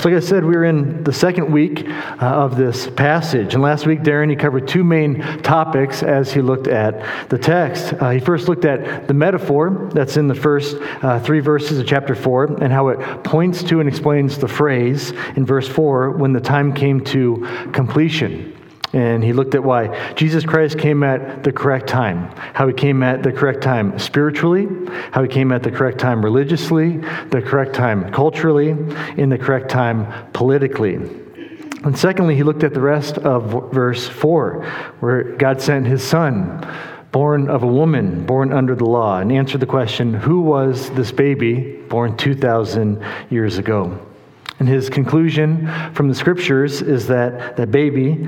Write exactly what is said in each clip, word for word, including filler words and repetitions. So like I said, we were in the second week uh, of this passage, and last week Darren, he covered two main topics as he looked at the text. Uh, he first looked at the metaphor that's in the first uh, three verses of chapter four, and how it points to and explains the phrase in verse four, when the time came to completion. And he looked at why Jesus Christ came at the correct time, how he came at the correct time spiritually, how he came at the correct time religiously, the correct time culturally, and the correct time politically. And secondly, he looked at the rest of verse four, where God sent his son, born of a woman, born under the law, and answered the question, who was this baby born two thousand years ago? And his conclusion from the scriptures is that that baby,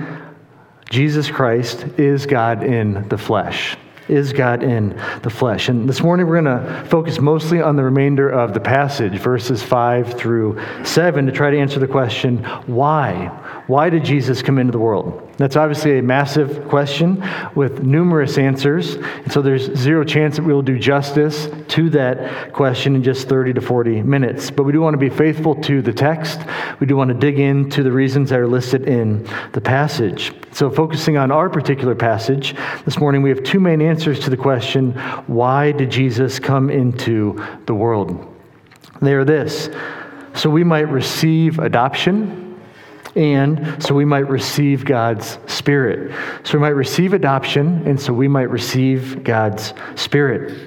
Jesus Christ, is God in the flesh, is God in the flesh. And this morning we're going to focus mostly on the remainder of the passage, verses five through seven, to try to answer the question, why? Why did Jesus come into the world? That's obviously a massive question with numerous answers, and so there's zero chance that we will do justice to that question in just thirty to forty minutes. But we do want to be faithful to the text. We do want to dig into the reasons that are listed in the passage. So focusing on our particular passage, this morning we have two main answers to the question, why did Jesus come into the world? They are this, so we might receive adoption, and so we might receive God's Spirit. So we might receive adoption, and so we might receive God's Spirit.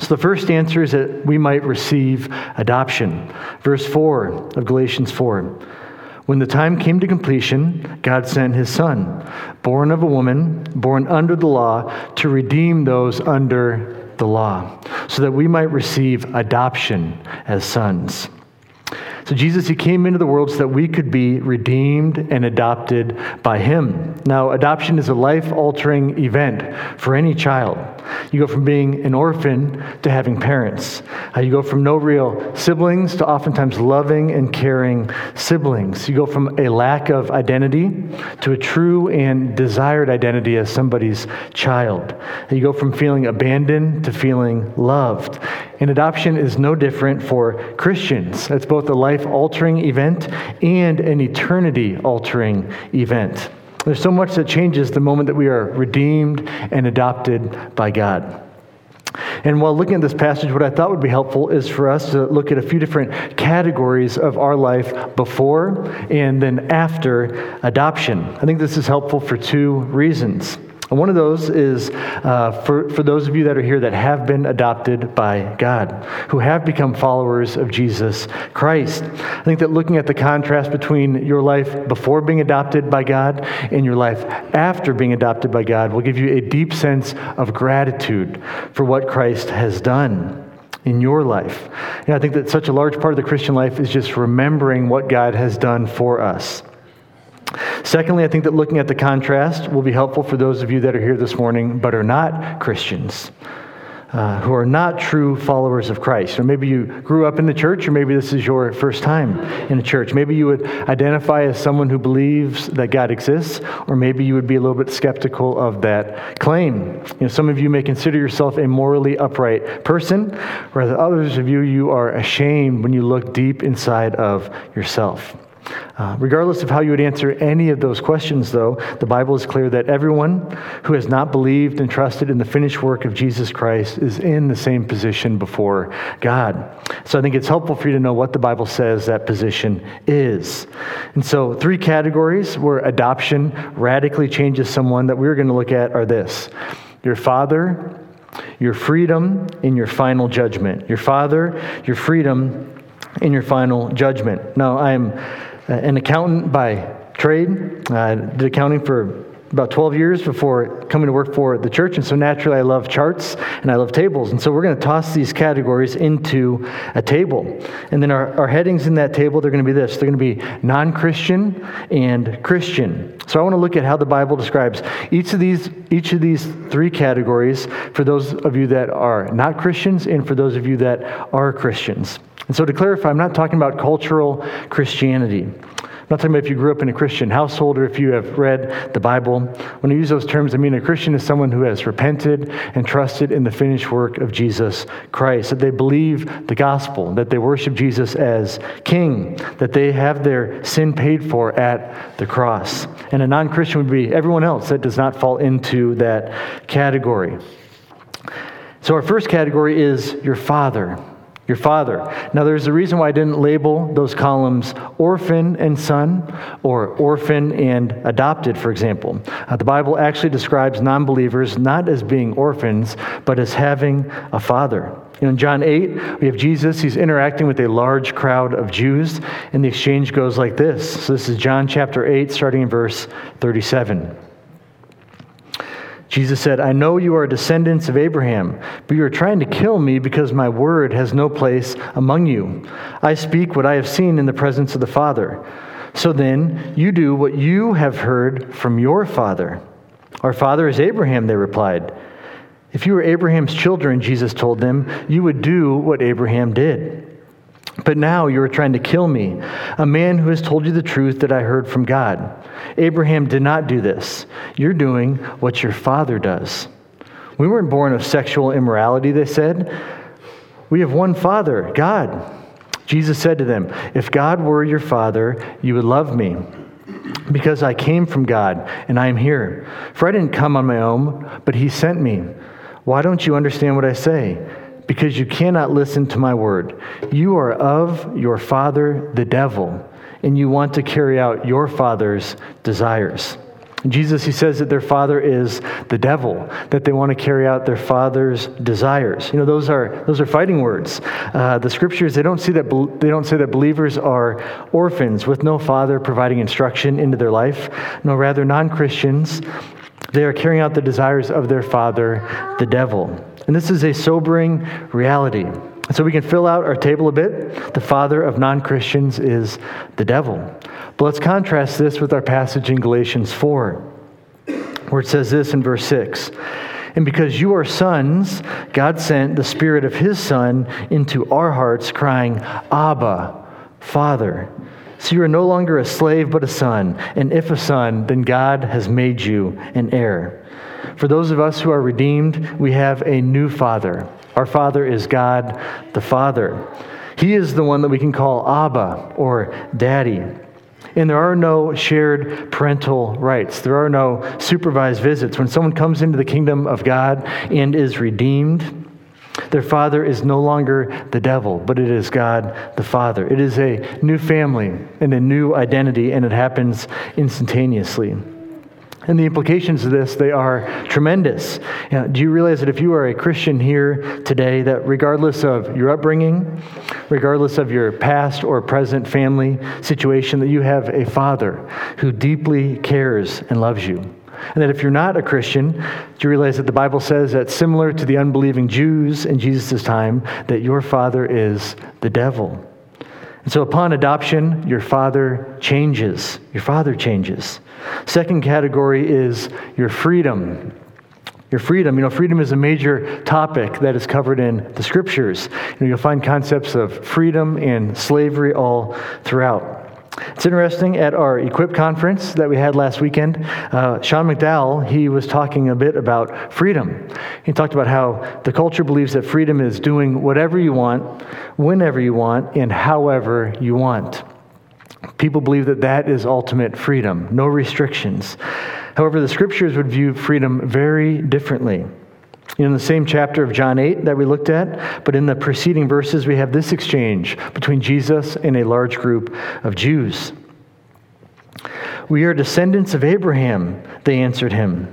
So the first answer is that we might receive adoption. Verse four of Galatians four. When the time came to completion, God sent his son, born of a woman, born under the law, to redeem those under the law, so that we might receive adoption as sons. So Jesus, he came into the world so that we could be redeemed and adopted by him. Now, adoption is a life-altering event for any child. You go from being an orphan to having parents. Uh, you go from no real siblings to oftentimes loving and caring siblings. You go from a lack of identity to a true and desired identity as somebody's child. You go from feeling abandoned to feeling loved. And adoption is no different for Christians. It's both a life-altering event and an eternity-altering event. There's so much that changes the moment that we are redeemed and adopted by God. And while looking at this passage, what I thought would be helpful is for us to look at a few different categories of our life before and then after adoption. I think this is helpful for two reasons. And one of those is uh, for, for those of you that are here that have been adopted by God, who have become followers of Jesus Christ. I think that looking at the contrast between your life before being adopted by God and your life after being adopted by God will give you a deep sense of gratitude for what Christ has done in your life. And I think that such a large part of the Christian life is just remembering what God has done for us. Secondly, I think that looking at the contrast will be helpful for those of you that are here this morning but are not Christians, uh, who are not true followers of Christ. Or maybe you grew up in the church, or maybe this is your first time in a church. Maybe you would identify as someone who believes that God exists, or maybe you would be a little bit skeptical of that claim. You know, some of you may consider yourself a morally upright person, whereas others of you, you are ashamed when you look deep inside of yourself. Uh, regardless of how you would answer any of those questions, though, the Bible is clear that everyone who has not believed and trusted in the finished work of Jesus Christ is in the same position before God. So I think it's helpful for you to know what the Bible says that position is. And so three categories where adoption radically changes someone that we're going to look at are this: your father, your freedom, and your final judgment. Your father, your freedom, in your final judgment. Now, I'm an accountant by trade. I did accounting for about twelve years before coming to work for the church, and so naturally I love charts and I love tables. And so we're going to toss these categories into a table. And then our, our headings in that table, they're going to be this. They're going to be non-Christian and Christian. So I want to look at how the Bible describes each of these each of these three categories for those of you that are not Christians and for those of you that are Christians. And so to clarify, I'm not talking about cultural Christianity. I'm not talking about if you grew up in a Christian household or if you have read the Bible. When I use those terms, I mean a Christian is someone who has repented and trusted in the finished work of Jesus Christ, that they believe the gospel, that they worship Jesus as King, that they have their sin paid for at the cross. And a non-Christian would be everyone else that does not fall into that category. So our first category is your father. Your father. Now, there's a reason why I didn't label those columns orphan and son, or orphan and adopted, for example. Uh, the Bible actually describes non-believers not as being orphans, but as having a father. You know, in John eight, we have Jesus. He's interacting with a large crowd of Jews, and the exchange goes like this. So this is John chapter eight, starting in verse thirty-seven. Jesus said, "I know you are descendants of Abraham, but you are trying to kill me because my word has no place among you. I speak what I have seen in the presence of the Father. So then, you do what you have heard from your father." "Our father is Abraham," they replied. "If you were Abraham's children," Jesus told them, "you would do what Abraham did. But now you are trying to kill me, a man who has told you the truth that I heard from God. Abraham did not do this. You're doing what your father does." "We weren't born of sexual immorality," they said. "We have one father, God." Jesus said to them, "If God were your father, you would love me, because I came from God and I am here. For I didn't come on my own, but he sent me. Why don't you understand what I say? Because you cannot listen to my word. You are of your father, the devil, and you want to carry out your father's desires." Jesus, he says that their father is the devil, that they want to carry out their father's desires. You know, those are those are fighting words. Uh, the scriptures, they don't see that they don't say that believers are orphans with no father providing instruction into their life. No, rather non-Christians, they are carrying out the desires of their father, the devil. And this is a sobering reality. And so we can fill out our table a bit. The father of non-Christians is the devil. But let's contrast this with our passage in Galatians four, where it says this in verse six, "And because you are sons, God sent the Spirit of His Son into our hearts, crying, 'Abba, Father.' So you are no longer a slave, but a son. And if a son, then God has made you an heir." For those of us who are redeemed, we have a new father. Our father is God the Father. He is the one that we can call Abba or Daddy. And there are no shared parental rights. There are no supervised visits. When someone comes into the kingdom of God and is redeemed, their father is no longer the devil, but it is God the Father. It is a new family and a new identity, and it happens instantaneously. And the implications of this, they are tremendous. You know, do you realize that if you are a Christian here today, that regardless of your upbringing, regardless of your past or present family situation, that you have a father who deeply cares and loves you? And that if you're not a Christian, do you realize that the Bible says that similar to the unbelieving Jews in Jesus' time, that your father is the devil? And so upon adoption, your father changes. Your father changes. Second category is your freedom. Your freedom. You know, freedom is a major topic that is covered in the scriptures. You know, you'll find concepts of freedom and slavery all throughout. It's interesting, at our Equip conference that we had last weekend, uh, Sean McDowell, he was talking a bit about freedom. He talked about how the culture believes that freedom is doing whatever you want, whenever you want, and however you want. People believe that that is ultimate freedom, no restrictions. However, the scriptures would view freedom very differently. In the same chapter of John eight that we looked at, but in the preceding verses, we have this exchange between Jesus and a large group of Jews. "We are descendants of Abraham," they answered him,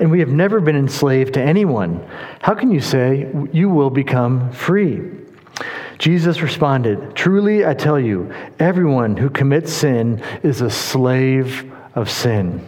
"and we have never been enslaved to anyone. How can you say you will become free?" Jesus responded, "Truly I tell you, everyone who commits sin is a slave of sin."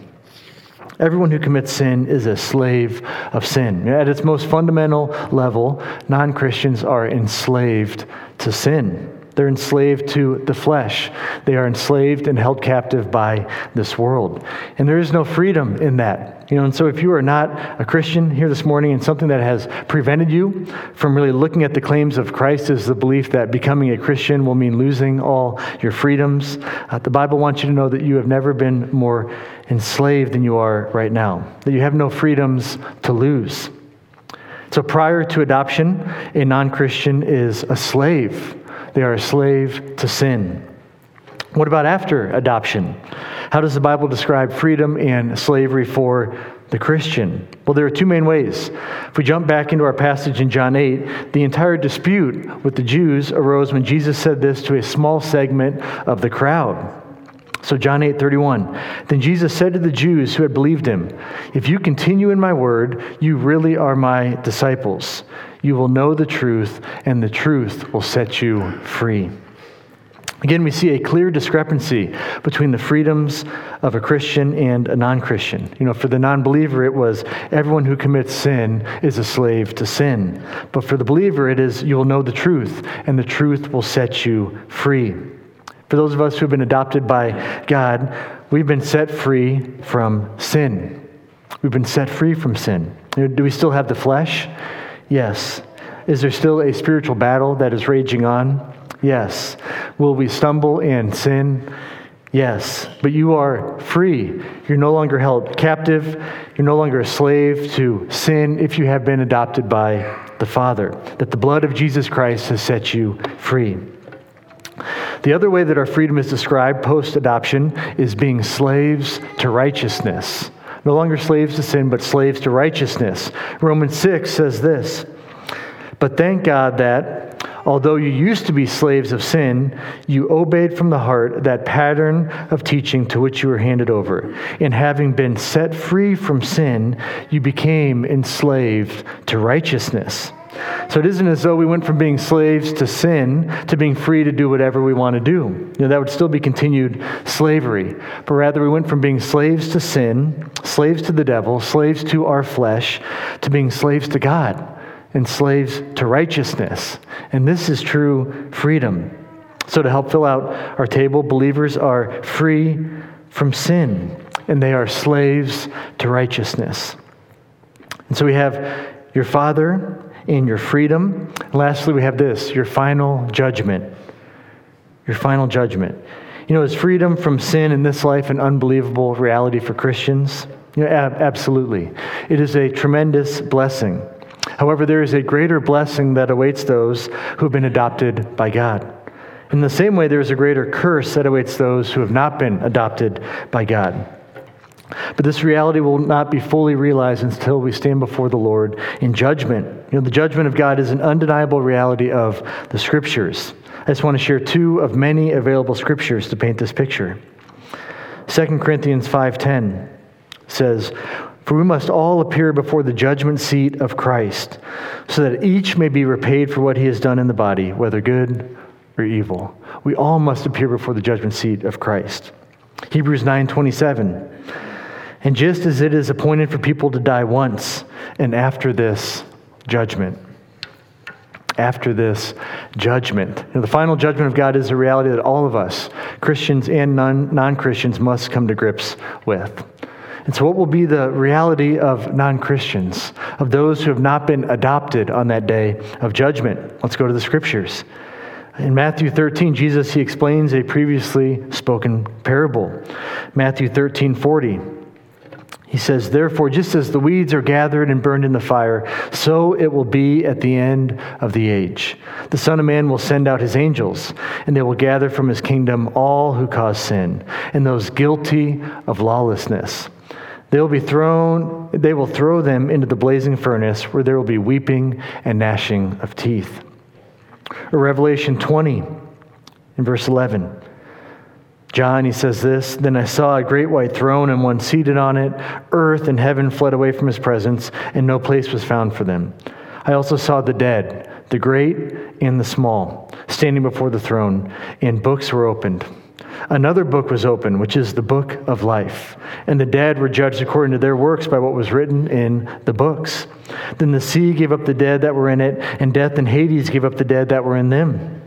Everyone who commits sin is a slave of sin. At its most fundamental level, non-Christians are enslaved to sin. They're enslaved to the flesh. They are enslaved and held captive by this world. And there is no freedom in that. You know, and so if you are not a Christian here this morning, and something that has prevented you from really looking at the claims of Christ is the belief that becoming a Christian will mean losing all your freedoms, uh, the Bible wants you to know that you have never been more enslaved than you are right now, that you have no freedoms to lose. So prior to adoption, a non-Christian is a slave. They are a slave to sin. What about after adoption? How does the Bible describe freedom and slavery for the Christian? Well, there are two main ways. If we jump back into our passage in John eight, the entire dispute with the Jews arose when Jesus said this to a small segment of the crowd. So John eight thirty-one, then Jesus said to the Jews who had believed him, if you continue in my word, you really are my disciples. You will know the truth, and the truth will set you free. Again, we see a clear discrepancy between the freedoms of a Christian and a non-Christian. You know, for the non-believer, it was everyone who commits sin is a slave to sin. But for the believer, it is you will know the truth, and the truth will set you free. For those of us who have been adopted by God, we've been set free from sin. We've been set free from sin. Do we still have the flesh? Yes. Is there still a spiritual battle that is raging on? Yes. Will we stumble and sin? Yes. But you are free. You're no longer held captive. You're no longer a slave to sin if you have been adopted by the Father, that the blood of Jesus Christ has set you free. The other way that our freedom is described post-adoption is being slaves to righteousness. No longer slaves to sin, but slaves to righteousness. Romans six says this, but thank God that, although you used to be slaves of sin, you obeyed from the heart that pattern of teaching to which you were handed over. And having been set free from sin, you became enslaved to righteousness. So it isn't as though we went from being slaves to sin to being free to do whatever we want to do. You know, that would still be continued slavery. But rather, we went from being slaves to sin, slaves to the devil, slaves to our flesh, to being slaves to God and slaves to righteousness. And this is true freedom. So to help fill out our table, believers are free from sin, and they are slaves to righteousness. And so we have your Father in your freedom. And lastly, we have this, your final judgment. Your final judgment. You know, is freedom from sin in this life an unbelievable reality for Christians? You know, ab- absolutely. It is a tremendous blessing. However, there is a greater blessing that awaits those who have been adopted by God. In the same way, there is a greater curse that awaits those who have not been adopted by God. But this reality will not be fully realized until we stand before the Lord in judgment. You know, the judgment of God is an undeniable reality of the Scriptures. I just want to share two of many available Scriptures to paint this picture. Second Corinthians five ten says, for we must all appear before the judgment seat of Christ, so that each may be repaid for what he has done in the body, whether good or evil. We all must appear before the judgment seat of Christ. Hebrews nine twenty-seven. And just as it is appointed for people to die once, and after this, judgment. After this, judgment. You know, the final judgment of God is a reality that all of us, Christians and non- non-Christians, must come to grips with. And so what will be the reality of non-Christians, of those who have not been adopted on that day of judgment? Let's go to the Scriptures. In Matthew thirteen, Jesus, he explains a previously spoken parable. Matthew thirteen forty. He says, therefore, just as the weeds are gathered and burned in the fire, so it will be at the end of the age. The Son of Man will send out his angels, and they will gather from his kingdom all who cause sin, and those guilty of lawlessness. They will be thrown, they will throw them into the blazing furnace, where there will be weeping and gnashing of teeth. Or Revelation twenty, in verse eleven. John, he says this, then I saw a great white throne and one seated on it. Earth and heaven fled away from his presence, and no place was found for them. I also saw the dead, the great and the small, standing before the throne, and books were opened. Another book was opened, which is the book of life. And the dead were judged according to their works by what was written in the books. Then the sea gave up the dead that were in it, and death and Hades gave up the dead that were in them.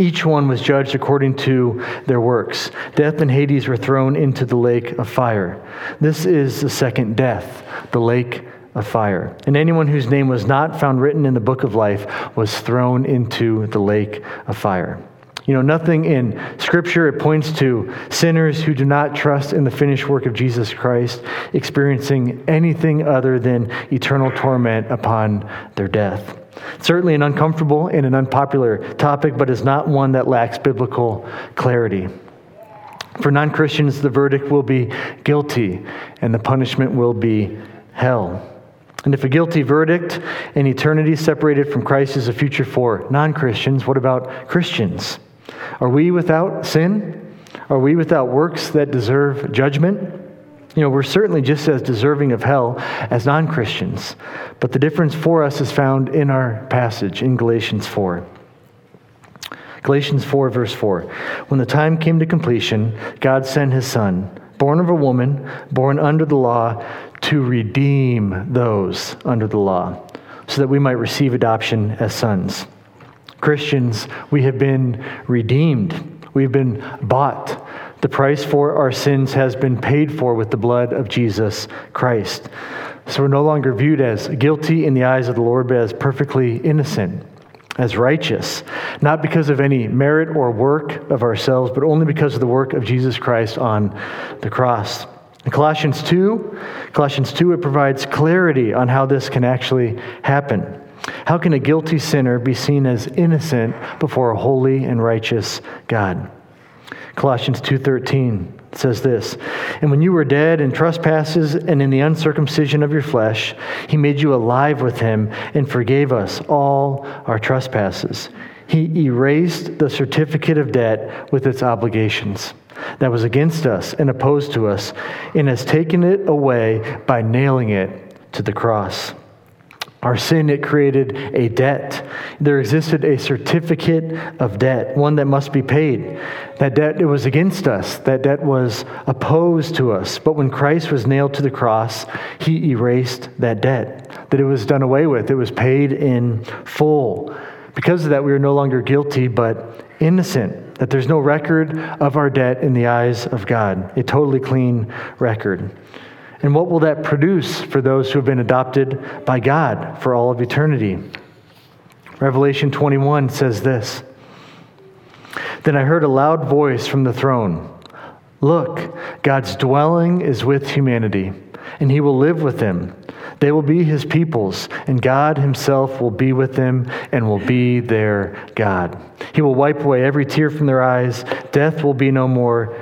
Each one was judged according to their works. Death and Hades were thrown into the lake of fire. This is the second death, the lake of fire. And anyone whose name was not found written in the book of life was thrown into the lake of fire. You know, nothing in Scripture, it points to sinners who do not trust in the finished work of Jesus Christ experiencing anything other than eternal torment upon their death. Certainly an uncomfortable and an unpopular topic, but is not one that lacks biblical clarity. For non-Christians, the verdict will be guilty, and the punishment will be hell. And if a guilty verdict and eternity separated from Christ is a future for non-Christians, what about Christians? Are we without sin? Are we without works that deserve judgment? You know, we're certainly just as deserving of hell as non-Christians. But the difference for us is found in our passage in Galatians four. Galatians four, verse four. When the time came to completion, God sent his Son, born of a woman, born under the law, to redeem those under the law, so that we might receive adoption as sons. Christians, we have been redeemed. We've been bought. The price for our sins has been paid for with the blood of Jesus Christ. So we're no longer viewed as guilty in the eyes of the Lord, but as perfectly innocent, as righteous, not because of any merit or work of ourselves, but only because of the work of Jesus Christ on the cross. In Colossians two, Colossians two, it provides clarity on how this can actually happen. How can a guilty sinner be seen as innocent before a holy and righteous God? Colossians two thirteen says this, and when you were dead in trespasses and in the uncircumcision of your flesh, he made you alive with him and forgave us all our trespasses. He erased the certificate of debt with its obligations that was against us and opposed to us, and has taken it away by nailing it to the cross. Our sin, it created a debt. There existed a certificate of debt, one that must be paid. That debt, it was against us. That debt was opposed to us. But when Christ was nailed to the cross, he erased that debt, that it was done away with. It was paid in full. Because of that, we are no longer guilty, but innocent, that there's no record of our debt in the eyes of God, a totally clean record. And what will that produce for those who have been adopted by God for all of eternity? Revelation twenty-one says this, then I heard a loud voice from the throne. Look, God's dwelling is with humanity, and he will live with them. They will be his peoples, and God himself will be with them and will be their God. He will wipe away every tear from their eyes. Death will be no more.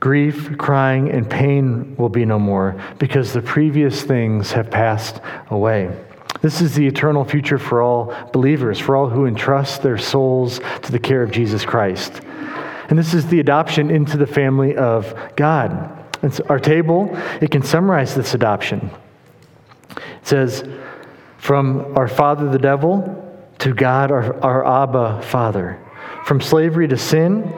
Grief, crying, and pain will be no more, because the previous things have passed away. This is the eternal future for all believers, for all who entrust their souls to the care of Jesus Christ. And this is the adoption into the family of God. It's our table, it can summarize this adoption. It says, from our father the devil to God our, our Abba Father, from slavery to sin,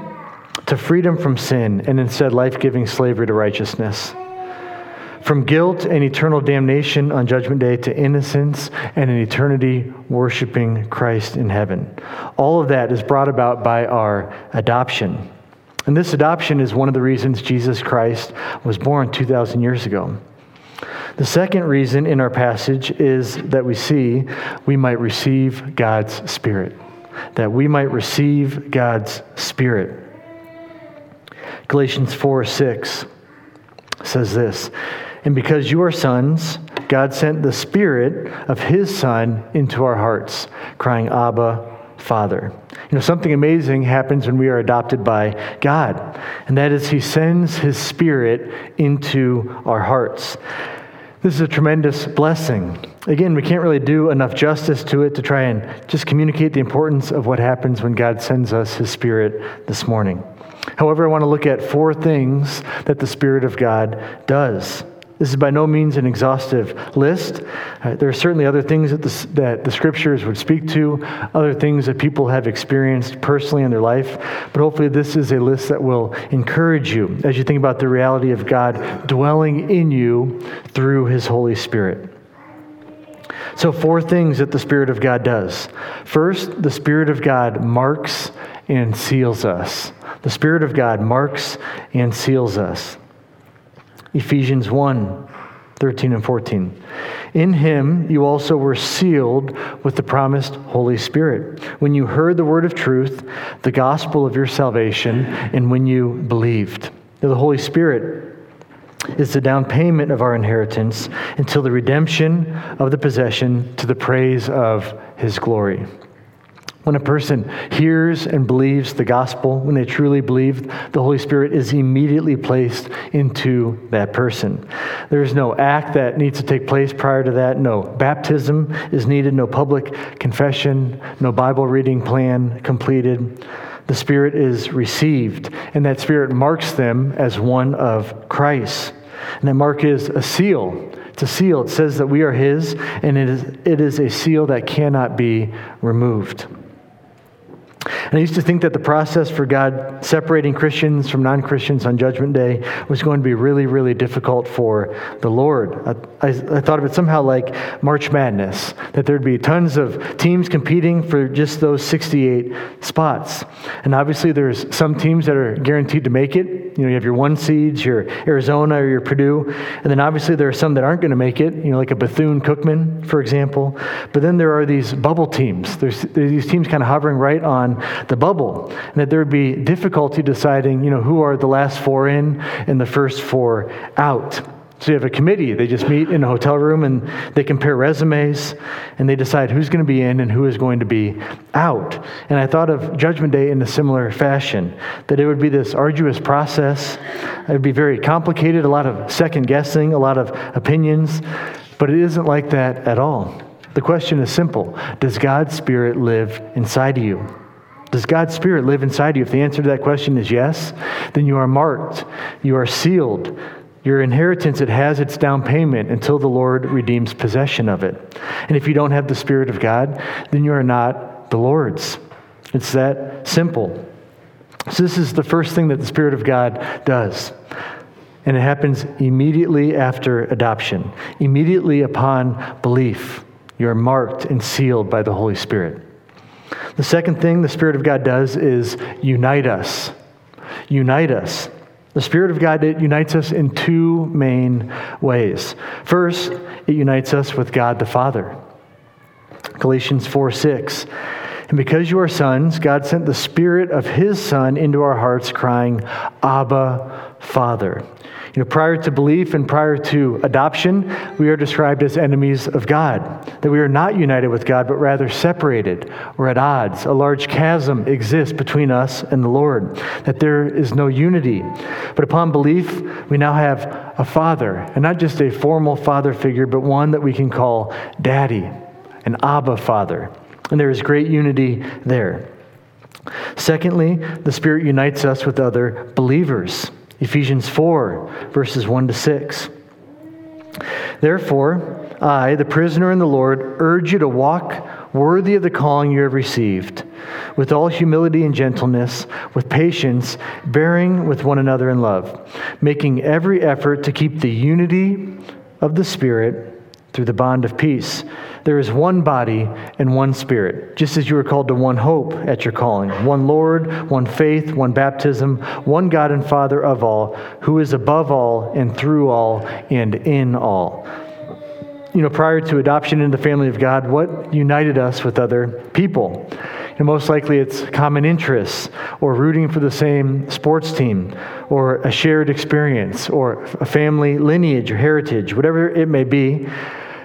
to freedom from sin, and instead life-giving slavery to righteousness. From guilt and eternal damnation on Judgment Day to innocence and an eternity worshiping Christ in heaven. All of that is brought about by our adoption. And this adoption is one of the reasons Jesus Christ was born two thousand years ago. The second reason in our passage is that we see we might receive God's Spirit. That we might receive God's Spirit. Galatians four six says this, and because you are sons, God sent the Spirit of his Son into our hearts, crying, Abba, Father. You know, something amazing happens when we are adopted by God, and that is he sends his Spirit into our hearts. This is a tremendous blessing. Again, we can't really do enough justice to it to try and just communicate the importance of what happens when God sends us his Spirit this morning. However, I want to look at four things that the Spirit of God does. This is by no means an exhaustive list. Uh, there are certainly other things that the, that the Scriptures would speak to, other things that people have experienced personally in their life, but hopefully this is a list that will encourage you as you think about the reality of God dwelling in you through his Holy Spirit. So four things that the Spirit of God does. First, the Spirit of God marks and seals us. The Spirit of God marks and seals us. Ephesians one, thirteen and fourteen. In him you also were sealed with the promised Holy Spirit, when you heard the word of truth, the gospel of your salvation, and when you believed. Now, the Holy Spirit is the down payment of our inheritance until the redemption of the possession to the praise of his glory. When a person hears and believes the gospel, when they truly believe, the Holy Spirit is immediately placed into that person. There is no act that needs to take place prior to that. No baptism is needed, no public confession, no Bible reading plan completed. The Spirit is received, and that Spirit marks them as one of Christ. And that mark is a seal. It's a seal. It says that we are his, and it is, it is a seal that cannot be removed. And I used to think that the process for God separating Christians from non-Christians on Judgment Day was going to be really, really difficult for the Lord. I, I, I thought of it somehow like March Madness, that there'd be tons of teams competing for just those sixty-eight spots. And obviously there's some teams that are guaranteed to make it. You know, you have your one seeds, your Arizona or your Purdue. And then obviously there are some that aren't going to make it, you know, like a Bethune-Cookman, for example. But then there are these bubble teams. There's, there's these teams kind of hovering right on the bubble, and that there would be difficulty deciding, you know, who are the last four in and the first four out. So you have a committee. They just meet in a hotel room and they compare resumes and they decide who's going to be in and who is going to be out. And I thought of Judgment Day in a similar fashion, that it would be this arduous process. It would be very complicated, a lot of second guessing, a lot of opinions, but it isn't like that at all. The question is simple. Does God's Spirit live inside of you? Does God's Spirit live inside you? If the answer to that question is yes, then you are marked. You are sealed. Your inheritance, it has its down payment until the Lord redeems possession of it. And if you don't have the Spirit of God, then you are not the Lord's. It's that simple. So this is the first thing that the Spirit of God does. And it happens immediately after adoption, immediately upon belief. You are marked and sealed by the Holy Spirit. The second thing the Spirit of God does is unite us. Unite us. The Spirit of God unites us in two main ways. First, it unites us with God the Father. Galatians four six. And because you are sons, God sent the Spirit of his Son into our hearts, crying, Abba, Father. You know, prior to belief and prior to adoption, we are described as enemies of God, that we are not united with God, but rather separated or at odds. A large chasm exists between us and the Lord, that there is no unity. But upon belief, we now have a father, and not just a formal father figure, but one that we can call Daddy, an Abba Father. And there is great unity there. Secondly, the Spirit unites us with other believers. Ephesians four, verses one to six. Therefore, I, the prisoner in the Lord, urge you to walk worthy of the calling you have received, with all humility and gentleness, with patience, bearing with one another in love, making every effort to keep the unity of the Spirit through the bond of peace. There is one body and one Spirit, just as you were called to one hope at your calling, one Lord, one faith, one baptism, one God and Father of all, who is above all and through all and in all. You know, prior to adoption into the family of God, what united us with other people? And most likely it's common interests or rooting for the same sports team or a shared experience or a family lineage or heritage, whatever it may be.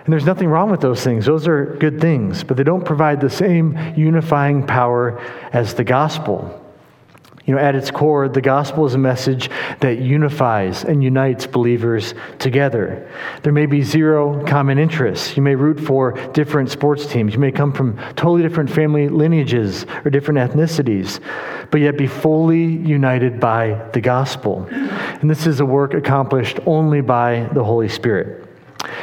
And there's nothing wrong with those things. Those are good things, but they don't provide the same unifying power as the gospel. You know, at its core, the gospel is a message that unifies and unites believers together. There may be zero common interests. You may root for different sports teams. You may come from totally different family lineages or different ethnicities, but yet be fully united by the gospel. And this is a work accomplished only by the Holy Spirit.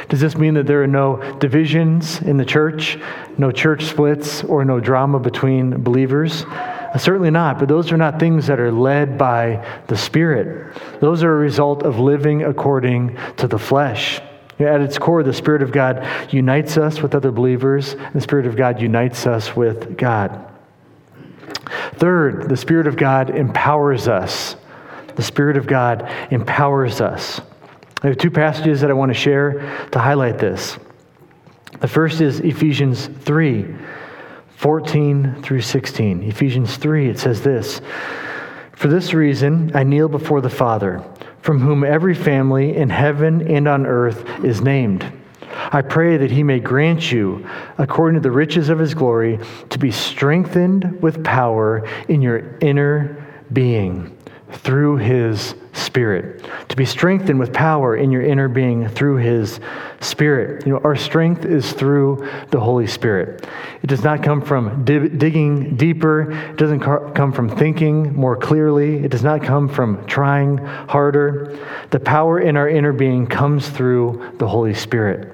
Does this mean that there are no divisions in the church, no church splits, or no drama between believers? Uh, certainly not, but those are not things that are led by the Spirit. Those are a result of living according to the flesh. At its core, the Spirit of God unites us with other believers, and the Spirit of God unites us with God. Third, the Spirit of God empowers us. The Spirit of God empowers us. I have two passages that I want to share to highlight this. The first is Ephesians three, fourteen through sixteen. Ephesians three, it says this, "For this reason I kneel before the Father, from whom every family in heaven and on earth is named. I pray that he may grant you, according to the riches of his glory, to be strengthened with power in your inner being through his Spirit." To be strengthened with power in your inner being through his Spirit. You know, our strength is through the Holy Spirit. It does not come from dig- digging deeper. It doesn't ca- come from thinking more clearly. It does not come from trying harder. The power in our inner being comes through the Holy Spirit.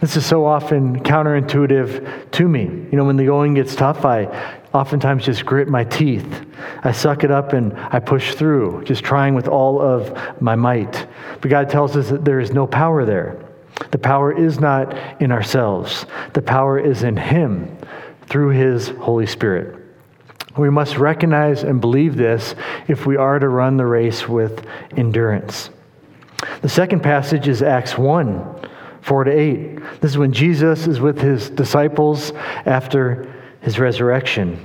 This is so often counterintuitive to me. You know, when the going gets tough, I oftentimes just grit my teeth. I suck it up and I push through, just trying with all of my might. But God tells us that there is no power there. The power is not in ourselves. The power is in him through his Holy Spirit. We must recognize and believe this if we are to run the race with endurance. The second passage is Acts one, four to eight. This is when Jesus is with his disciples after his resurrection.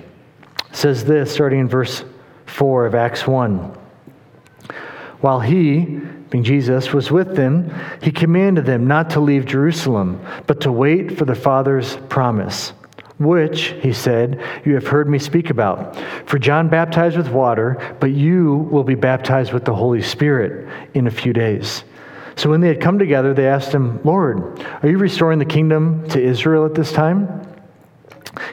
It says this, starting in verse four of Acts one. "While he," being Jesus, "was with them, he commanded them not to leave Jerusalem, but to wait for the Father's promise, which," he said, "you have heard me speak about. For John baptized with water, but you will be baptized with the Holy Spirit in a few days." So when they had come together, they asked him, "Lord, are you restoring the kingdom to Israel at this time?"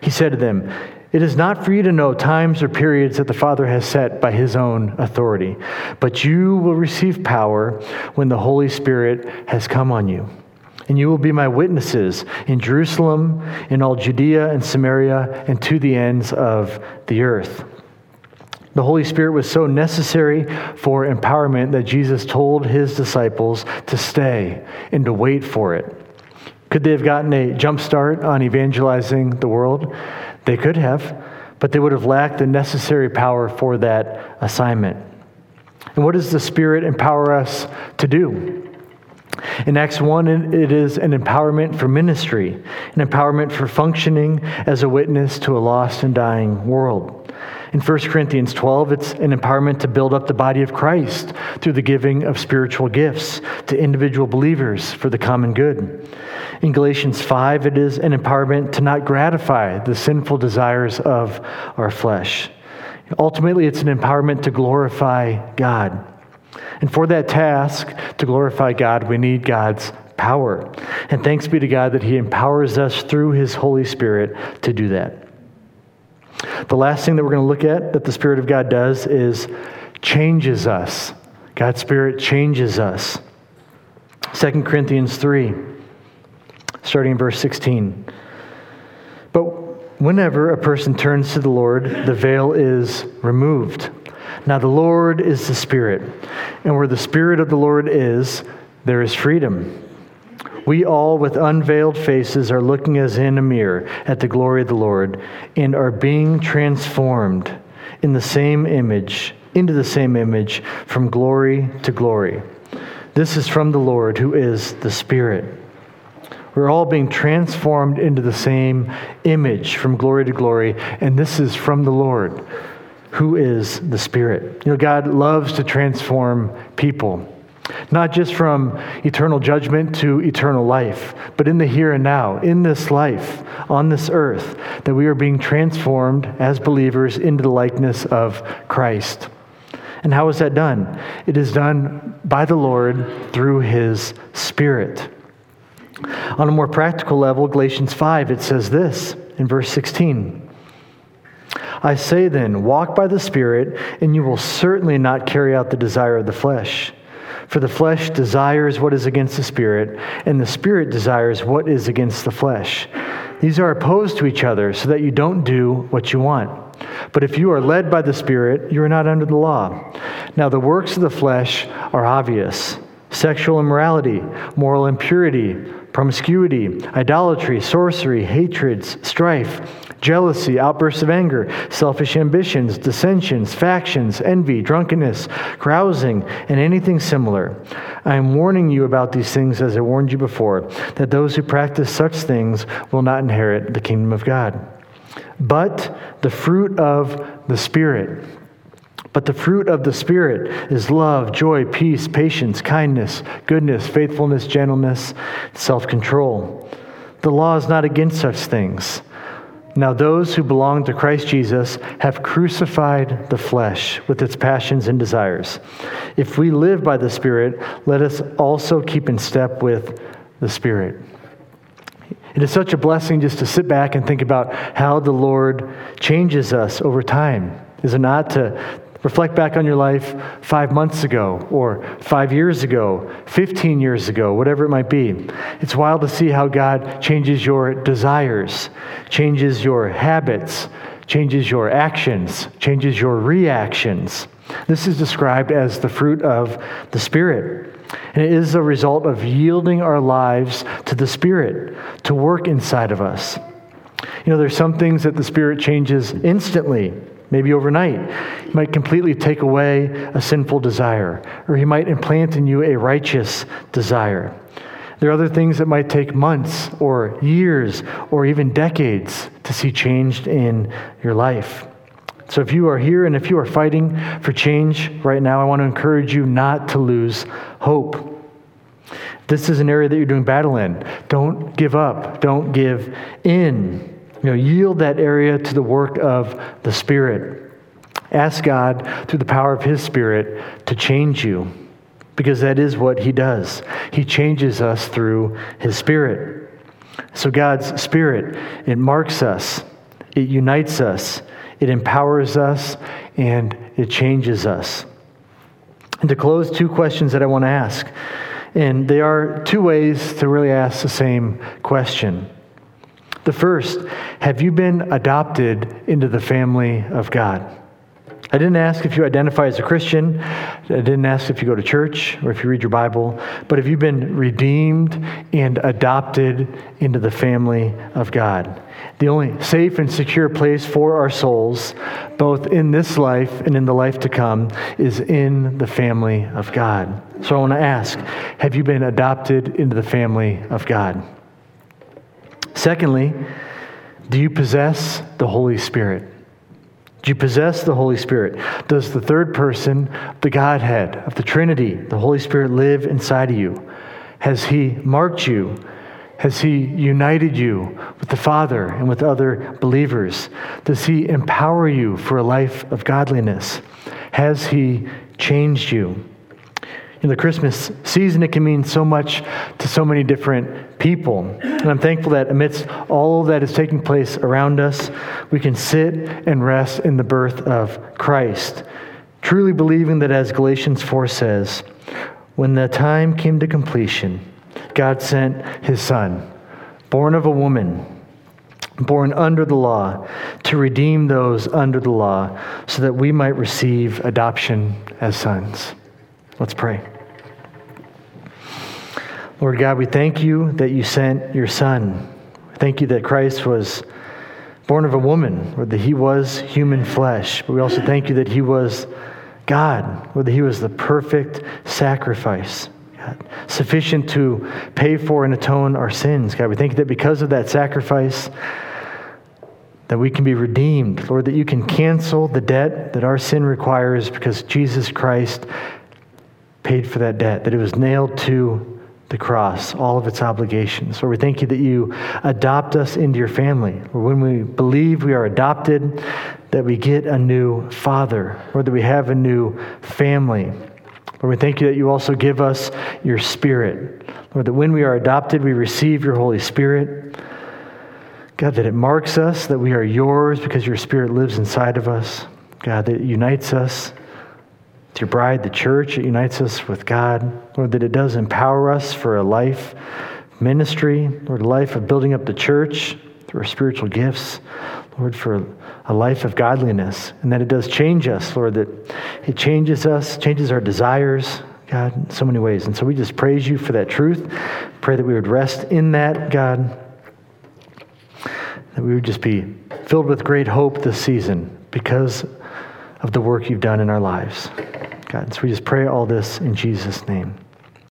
He said to them, "It is not for you to know times or periods that the Father has set by his own authority, but you will receive power when the Holy Spirit has come on you. And you will be my witnesses in Jerusalem, in all Judea and Samaria, and to the ends of the earth." The Holy Spirit was so necessary for empowerment that Jesus told his disciples to stay and to wait for it. Could they have gotten a jump start on evangelizing the world? They could have, but they would have lacked the necessary power for that assignment. And what does the Spirit empower us to do? In Acts one, it is an empowerment for ministry, an empowerment for functioning as a witness to a lost and dying world. In First Corinthians twelve, it's an empowerment to build up the body of Christ through the giving of spiritual gifts to individual believers for the common good. In Galatians five, it is an empowerment to not gratify the sinful desires of our flesh. Ultimately, it's an empowerment to glorify God. And for that task, to glorify God, we need God's power. And thanks be to God that he empowers us through his Holy Spirit to do that. The last thing that we're going to look at that the Spirit of God does is changes us. God's Spirit changes us. Second Corinthians three, starting in verse sixteen. "But whenever a person turns to the Lord, the veil is removed. Now the Lord is the Spirit, and where the Spirit of the Lord is, there is freedom. We all with unveiled faces are looking as in a mirror at the glory of the Lord and are being transformed in the same image, into the same image from glory to glory. This is from the Lord who is the Spirit." We're all being transformed into the same image from glory to glory, and this is from the Lord who is the Spirit. You know, God loves to transform people. Not just from eternal judgment to eternal life, but in the here and now, in this life, on this earth, that we are being transformed as believers into the likeness of Christ. And how is that done? It is done by the Lord through his Spirit. On a more practical level, Galatians five, it says this in verse sixteen. "I say then, walk by the Spirit, and you will certainly not carry out the desire of the flesh. For the flesh desires what is against the Spirit, and the Spirit desires what is against the flesh. These are opposed to each other, so that you don't do what you want. But if you are led by the Spirit, you are not under the law. Now the works of the flesh are obvious: sexual immorality, moral impurity, promiscuity, idolatry, sorcery, hatreds, strife, jealousy, outbursts of anger, selfish ambitions, dissensions, factions, envy, drunkenness, carousing, and anything similar. I am warning you about these things as I warned you before, that those who practice such things will not inherit the kingdom of God. But the fruit of the Spirit... But the fruit of the Spirit is love, joy, peace, patience, kindness, goodness, faithfulness, gentleness, self-control. The law is not against such things. Now those who belong to Christ Jesus have crucified the flesh with its passions and desires. If we live by the Spirit, let us also keep in step with the Spirit. It is such a blessing just to sit back and think about how the Lord changes us over time. Is it not to... Reflect back on your life five months ago or five years ago, fifteen years ago, whatever it might be. It's wild to see how God changes your desires, changes your habits, changes your actions, changes your reactions. This is described as the fruit of the Spirit. And it is a result of yielding our lives to the Spirit to work inside of us. You know, there's some things that the Spirit changes instantly. Maybe overnight. He might completely take away a sinful desire, or he might implant in you a righteous desire. There are other things that might take months or years or even decades to see changed in your life. So if you are here and if you are fighting for change right now, I want to encourage you not to lose hope. This is an area that you're doing battle in. Don't give up. Don't give in. You know, yield that area to the work of the Spirit. Ask God through the power of His Spirit to change you, because that is what He does. He changes us through His Spirit. So God's Spirit, it marks us, it unites us, it empowers us, and it changes us. And to close, two questions that I want to ask. And they are two ways to really ask the same question. The first, have you been adopted into the family of God? I didn't ask if you identify as a Christian. I didn't ask if you go to church or if you read your Bible. But have you been redeemed and adopted into the family of God? The only safe and secure place for our souls, both in this life and in the life to come, is in the family of God. So I want to ask, have you been adopted into the family of God? Secondly, do you possess the Holy Spirit? Do you possess the Holy Spirit? Does the third person, the Godhead of the Trinity, the Holy Spirit, live inside of you? Has He marked you? Has He united you with the Father and with other believers? Does He empower you for a life of godliness? Has He changed you? In the Christmas season, it can mean so much to so many different people. And I'm thankful that amidst all that is taking place around us, we can sit and rest in the birth of Christ, truly believing that, as Galatians four says, when the time came to completion, God sent His Son, born of a woman, born under the law, to redeem those under the law so that we might receive adoption as sons. Let's pray. Lord God, we thank you that you sent your Son. Thank you that Christ was born of a woman, or that He was human flesh. But we also thank you that He was God, or that He was the perfect sacrifice, God, sufficient to pay for and atone our sins. God, we thank you that because of that sacrifice, that we can be redeemed. Lord, that you can cancel the debt that our sin requires because Jesus Christ paid for that debt, that it was nailed to the cross, all of its obligations. Lord, we thank you that you adopt us into your family. When we believe we are adopted, that we get a new father, or that we have a new family. Lord, we thank you that you also give us your Spirit. Lord, that when we are adopted, we receive your Holy Spirit. God, that it marks us, that we are yours because your Spirit lives inside of us. God, that it unites us. Your bride, the church, it unites us with God. Lord, that it does empower us for a life ministry, Lord, a life of building up the church through our spiritual gifts, Lord, for a life of godliness, and that it does change us, Lord, that it changes us, changes our desires, God, in so many ways. And so we just praise you for that truth. Pray that we would rest in that, God, that we would just be filled with great hope this season because of the work you've done in our lives. God, so we just pray all this in Jesus' name.